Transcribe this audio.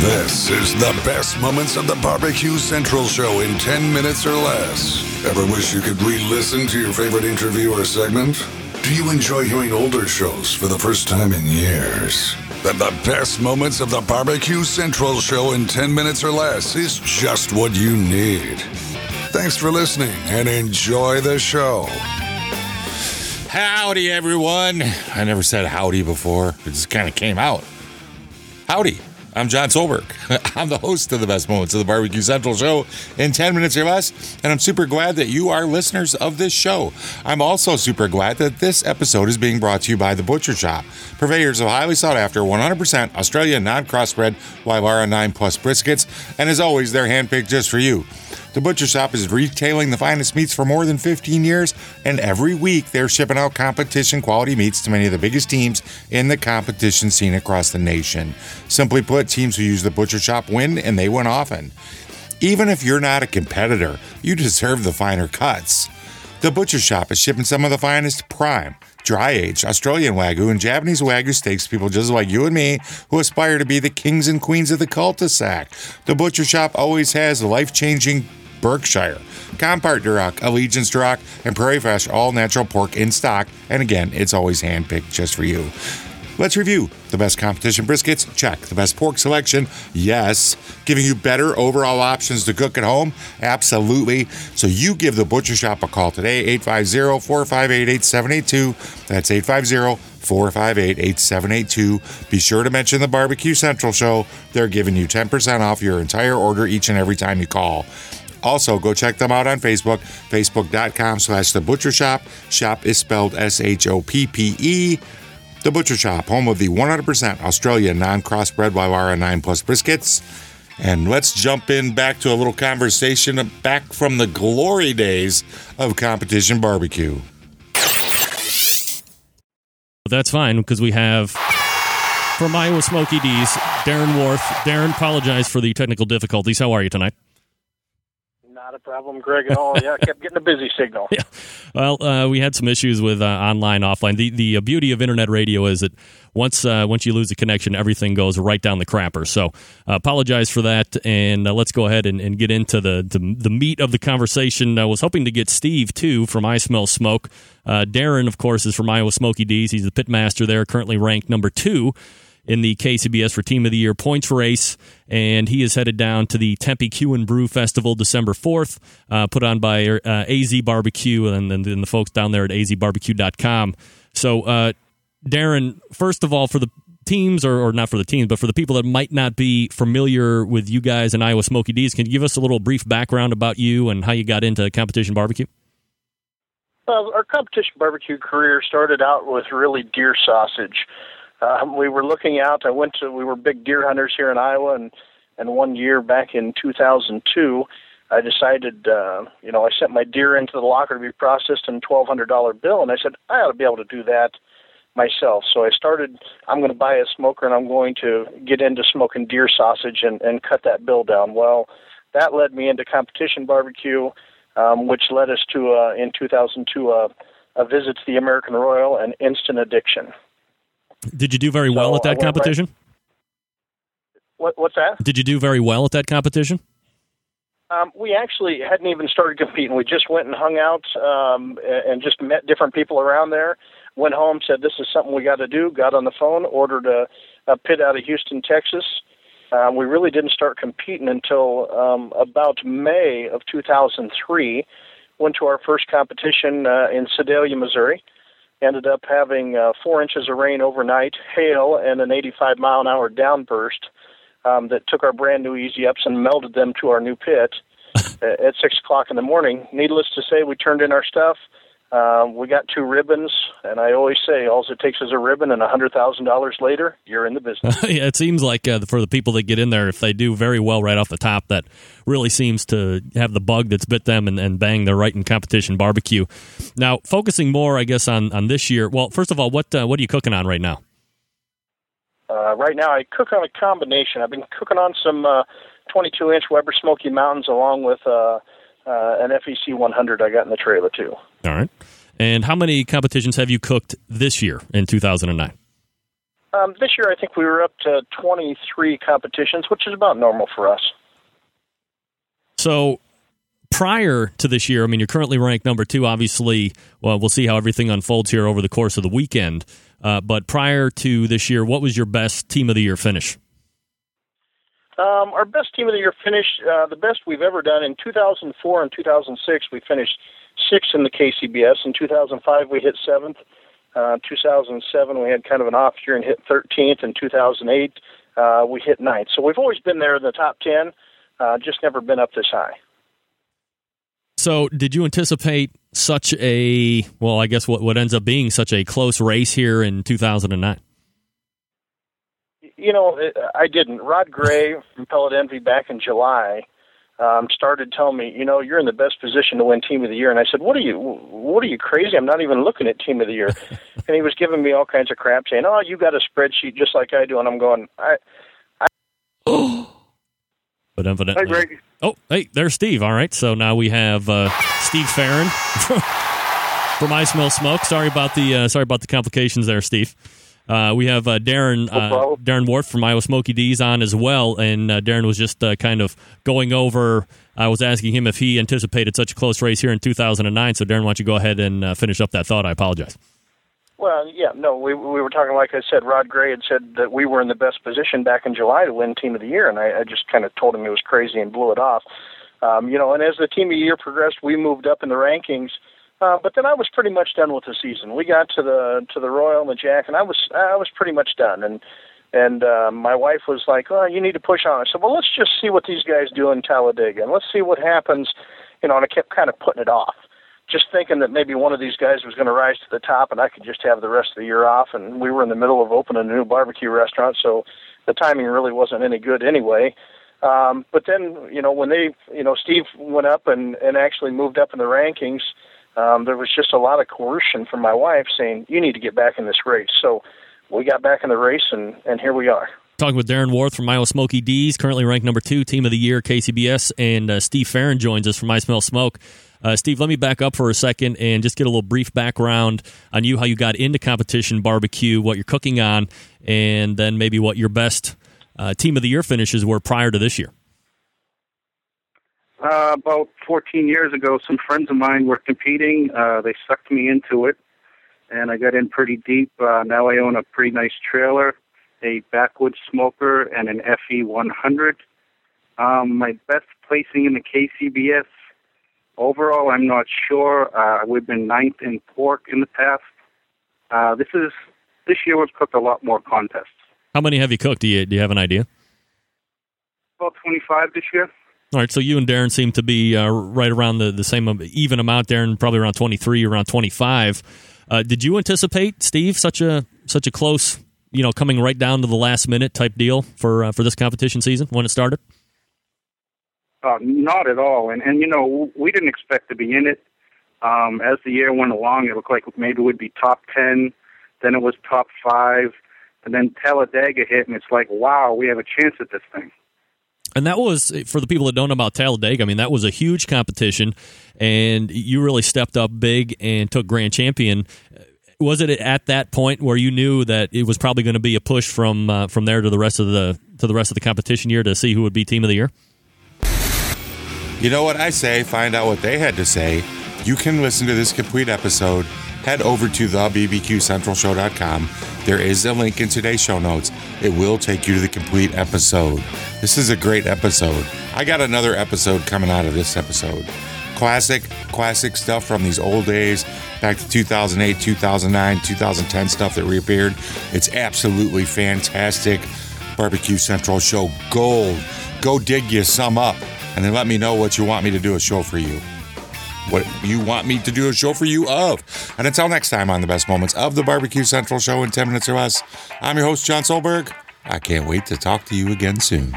This is the best moments of the BBQ Central Show in 10 minutes or less. Ever wish you could re-listen to your favorite interview or segment? Do you enjoy hearing older shows for the first time in years? Then the best moments of the BBQ Central Show in 10 minutes or less is just what you need. Thanks for listening and enjoy the show. Howdy, everyone. I never said howdy before. It just kind of came out. Howdy. I'm Jon Solberg. I'm the host of the best moments of the BBQ Central Show in 10 minutes or less, and I'm super glad that you are listeners of this show. I'm also super glad that this episode is being brought to you by The Butcher Shoppe, purveyors of highly sought-after, 100% Australian non-cross-bred Wylarah 9-plus briskets, and as always, they're handpicked just for you. The Butcher Shoppe is retailing the finest meats for more than 15 years, and every week they're shipping out competition-quality meats to many of the biggest teams in the competition scene across the nation. Simply put, teams who use the Butcher Shoppe win, and they win often. Even if you're not a competitor, you deserve the finer cuts. The Butcher Shoppe is shipping some of the finest prime, dry-aged Australian Wagyu and Japanese Wagyu steaks, people just like you and me who aspire to be the kings and queens of the cul-de-sac. The Butcher Shoppe always has life-changing Berkshire, Compart Duroc, Allegiance Duroc, and Prairie Fresh all-natural pork in stock. And again, it's always handpicked just for you. Let's review the best competition briskets, check. The best pork selection, yes. Giving you better overall options to cook at home, absolutely. So you give The Butcher Shoppe a call today, 850-458-8782. That's 850-458-8782. Be sure to mention the BBQ Central Show. They're giving you 10% off your entire order each and every time you call. Also, go check them out on Facebook, facebook.com/The Butcher Shoppe. Shop is spelled S-H-O-P-P-E. The Butcher Shoppe, home of the 100% Australian non-crossbred Wylarah 9-plus briskets. And let's jump in back to a little conversation back from the glory days of competition barbecue. That's fine, because we have... from Iowa Smokey D's, Darren Warth. Darren, apologize for the technical difficulties. How are you tonight? Not a problem, Greg, at all. Yeah, I kept getting a busy signal. Yeah. Well, we had some issues with online, offline. The beauty of internet radio is that once you lose a connection, everything goes right down the crapper. So apologize for that, and let's go ahead and get into the meat of the conversation. I was hoping to get Steve, too, from I Smell Smoke. Darren, of course, is from Iowa Smokey D's. He's the pitmaster there, currently ranked number 2 in the KCBS for Team of the Year points race, and he is headed down to the Tempe Q and Brew Festival December 4th, put on by AZ Barbecue and the folks down there at azbarbecue.com. So, Darren, first of all, for the teams, or not for the teams, but for the people that might not be familiar with you guys and Iowa Smokey D's, can you give us a little brief background about you and how you got into competition barbecue? Well, our competition barbecue career started out with really deer sausage. We were looking out. We were big deer hunters here in Iowa, and one year back in 2002, I decided, I sent my deer into the locker to be processed in a $1,200 bill, and I said, I ought to be able to do that myself. So I'm going to buy a smoker, and I'm going to get into smoking deer sausage and cut that bill down. Well, that led me into competition barbecue, which led us to, in 2002, a visit to the American Royal and instant addiction. Did you do very well at that competition? What's that? Did you do very well at that competition? We actually hadn't even started competing. We just went and hung out and just met different people around there, went home, said this is something we got to do, got on the phone, ordered a pit out of Houston, Texas. We really didn't start competing until about May of 2003, went to our first competition in Sedalia, Missouri. Ended up having 4 inches of rain overnight, hail, and an 85-mile-an-hour downburst that took our brand-new Easy Ups and melded them to our new pit at 6 o'clock in the morning. Needless to say, we turned in our stuff. We got 2 ribbons, and I always say, all it takes is a ribbon, and $100,000 later, you're in the business. Yeah, it seems like for the people that get in there, if they do very well right off the top, that really seems to have the bug that's bit them, and bang, they're right in competition barbecue. Now, focusing more, I guess, on this year, well, first of all, what are you cooking on right now? Right now, I cook on a combination. I've been cooking on some 22-inch Weber Smoky Mountains along with... an FEC 100 I got in the trailer, too. All right. And how many competitions have you cooked this year in 2009? This year, I think we were up to 23 competitions, which is about normal for us. So prior to this year, I mean, you're currently ranked number 2. Obviously, well, we'll see how everything unfolds here over the course of the weekend. But prior to this year, what was your best team of the year finish? Our best team of the year finish, the best we've ever done, in 2004 and 2006, we finished 6th in the KCBS. In 2005, we hit 7th. 2007, we had kind of an off year and hit 13th. In 2008, we hit 9th. So we've always been there in the top 10, just never been up this high. So did you anticipate such a, well, I guess what ends up being such a close race here in 2009? You know, I didn't. Rod Gray from Pellet Envy back in July started telling me, you know, you're in the best position to win Team of the Year. And I said, what are you crazy? I'm not even looking at Team of the Year. And he was giving me all kinds of crap, saying, oh, you got a spreadsheet just like I do. And I'm going, But evidently. Hi, Greg. Oh, hey, there's Steve. All right, so now we have Steve Farron from I Smell Smoke. Sorry about the complications there, Steve. We have Darren Warth from Iowa Smokey D's on as well, and Darren was just kind of going over. I was asking him if he anticipated such a close race here in 2009. So, Darren, why don't you go ahead and finish up that thought? I apologize. Well, yeah, no, we were talking, like I said, Rod Gray had said that we were in the best position back in July to win Team of the Year, and I just kind of told him it was crazy and blew it off. You know, and as the Team of the Year progressed, we moved up in the rankings. But then I was pretty much done with the season. We got to the Royal and the Jack, and I was pretty much done. And my wife was like, "Oh, you need to push on." I said, "Well, let's just see what these guys do in Talladega, and let's see what happens." You know, and I kept kind of putting it off, just thinking that maybe one of these guys was going to rise to the top, and I could just have the rest of the year off. And we were in the middle of opening a new barbecue restaurant, so the timing really wasn't any good anyway. But then, you know, when they, you know, Steve went up and actually moved up in the rankings. There was just a lot of coercion from my wife saying, you need to get back in this race. So we got back in the race, and here we are. Talking with Darren Warth from Iowa Smokey D's, currently ranked number 2, Team of the Year, KCBS, and Steve Farron joins us from I Smell Smoke. Steve, let me back up for a second and just get a little brief background on you, how you got into competition barbecue, what you're cooking on, and then maybe what your best Team of the Year finishes were prior to this year. About 14 years ago, some friends of mine were competing. They sucked me into it, and I got in pretty deep. Now I own a pretty nice trailer, a Backwoods smoker, and an FE 100. My best placing in the KCBS, overall, I'm not sure. We've been 9th in pork in the past. This year we've cooked a lot more contests. How many have you cooked? Do you have an idea? About 25 this year. All right, so you and Darren seem to be right around the same even amount. Darren probably around 23, around 25. Did you anticipate, Steve, such a close, you know, coming right down to the last minute type deal for this competition season when it started? Not at all, and you know, we didn't expect to be in it. As the year went along, it looked like maybe we'd be top 10. Then it was top 5, and then Talladega hit, and it's like, wow, we have a chance at this thing. And that was, for the people that don't know about Talladega, I mean, that was a huge competition, and you really stepped up big and took grand champion. Was it at that point where you knew that it was probably going to be a push from there to the rest of the competition year to see who would be Team of the Year? You know what I say? Find out what they had to say. You can listen to this complete episode. Head over to thebbqcentralshow.com. There is a link in today's show notes. It will take you to the complete episode. This is a great episode. I got another episode coming out of this episode. Classic stuff from these old days, back to 2008, 2009, 2010 stuff that reappeared. It's absolutely fantastic. Barbecue Central Show gold. Go dig you some up, and then let me know what you want me to do a show for you. What you want me to do a show for you of. And until next time on the best moments of the Barbecue Central Show in 10 minutes or less, I'm your host, Jon Solberg. I can't wait to talk to you again soon.